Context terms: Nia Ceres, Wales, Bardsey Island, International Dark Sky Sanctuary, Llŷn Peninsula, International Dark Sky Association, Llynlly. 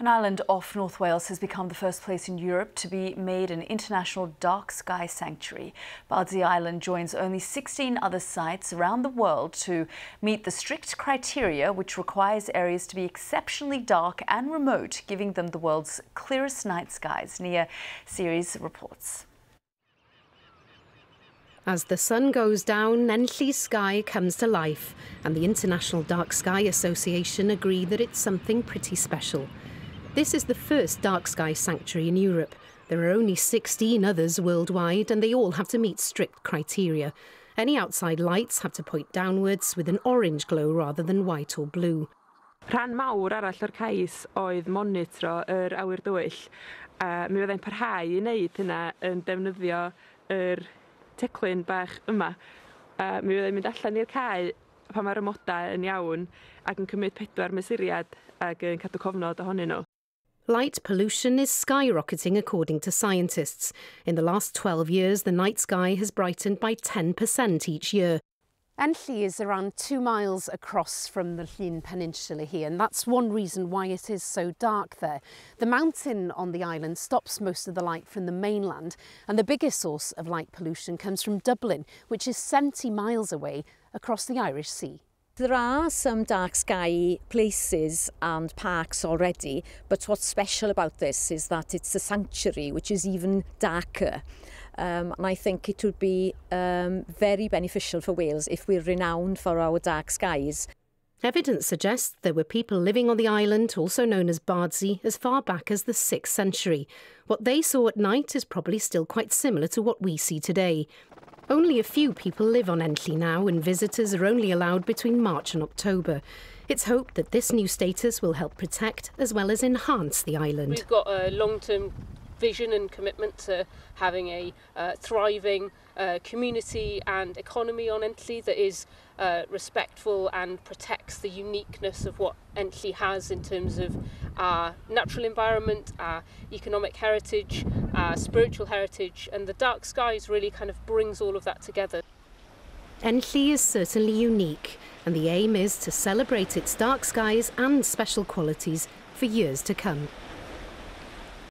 An island off North Wales has become the first place in Europe to be made an international dark sky sanctuary. Bardsey Island joins only 16 other sites around the world to meet the strict criteria which requires areas to be exceptionally dark and remote, giving them the world's clearest night skies. Nia Ceres reports. As the sun goes down, Llynlly's sky comes to life, and the International Dark Sky Association agree that it's something pretty special. This is the first dark sky sanctuary in Europe. There are only 16 others worldwide, and they all have to meet strict criteria. Any outside lights have to point downwards with an orange glow rather than white or blue. Rhan mawr arall o'r cais oedd monitro yr awyr dywyll. Mi fyddai'n parhau i wneud hynna yn defnyddio yr teclyn bach yma. Mi fyddai'n mynd allan i'r cae pan mae'r ymodau yn iawn ac yn cymryd 4 mesuriad ac yn cadw cofnod ohonyn nhw. Light pollution is skyrocketing according to scientists. In the last 12 years, the night sky has brightened by 10% each year. Llŷn is around 2 miles across from the Llŷn Peninsula here, and that's one reason why it is so dark there. The mountain on the island stops most of the light from the mainland, and the biggest source of light pollution comes from Dublin, which is 70 miles away across the Irish Sea. There are some dark sky places and parks already, but what's special about this is that it's a sanctuary which is even darker. And I think it would be very beneficial for Wales if we're renowned for our dark skies. Evidence suggests there were people living on the island, also known as Bardsey, as far back as the 6th century. What they saw at night is probably still quite similar to what we see today. Only a few people live on Llynlly now, and visitors are only allowed between March and October. It's hoped that this new status will help protect as well as enhance the island. We've got a long-term vision and commitment to having a thriving community and economy on Llynlly that is respectful and protects the uniqueness of what Llynlly has in terms of our natural environment, our economic heritage, our spiritual heritage, and the dark skies really kind of brings all of that together. Llynlly is certainly unique, and the aim is to celebrate its dark skies and special qualities for years to come.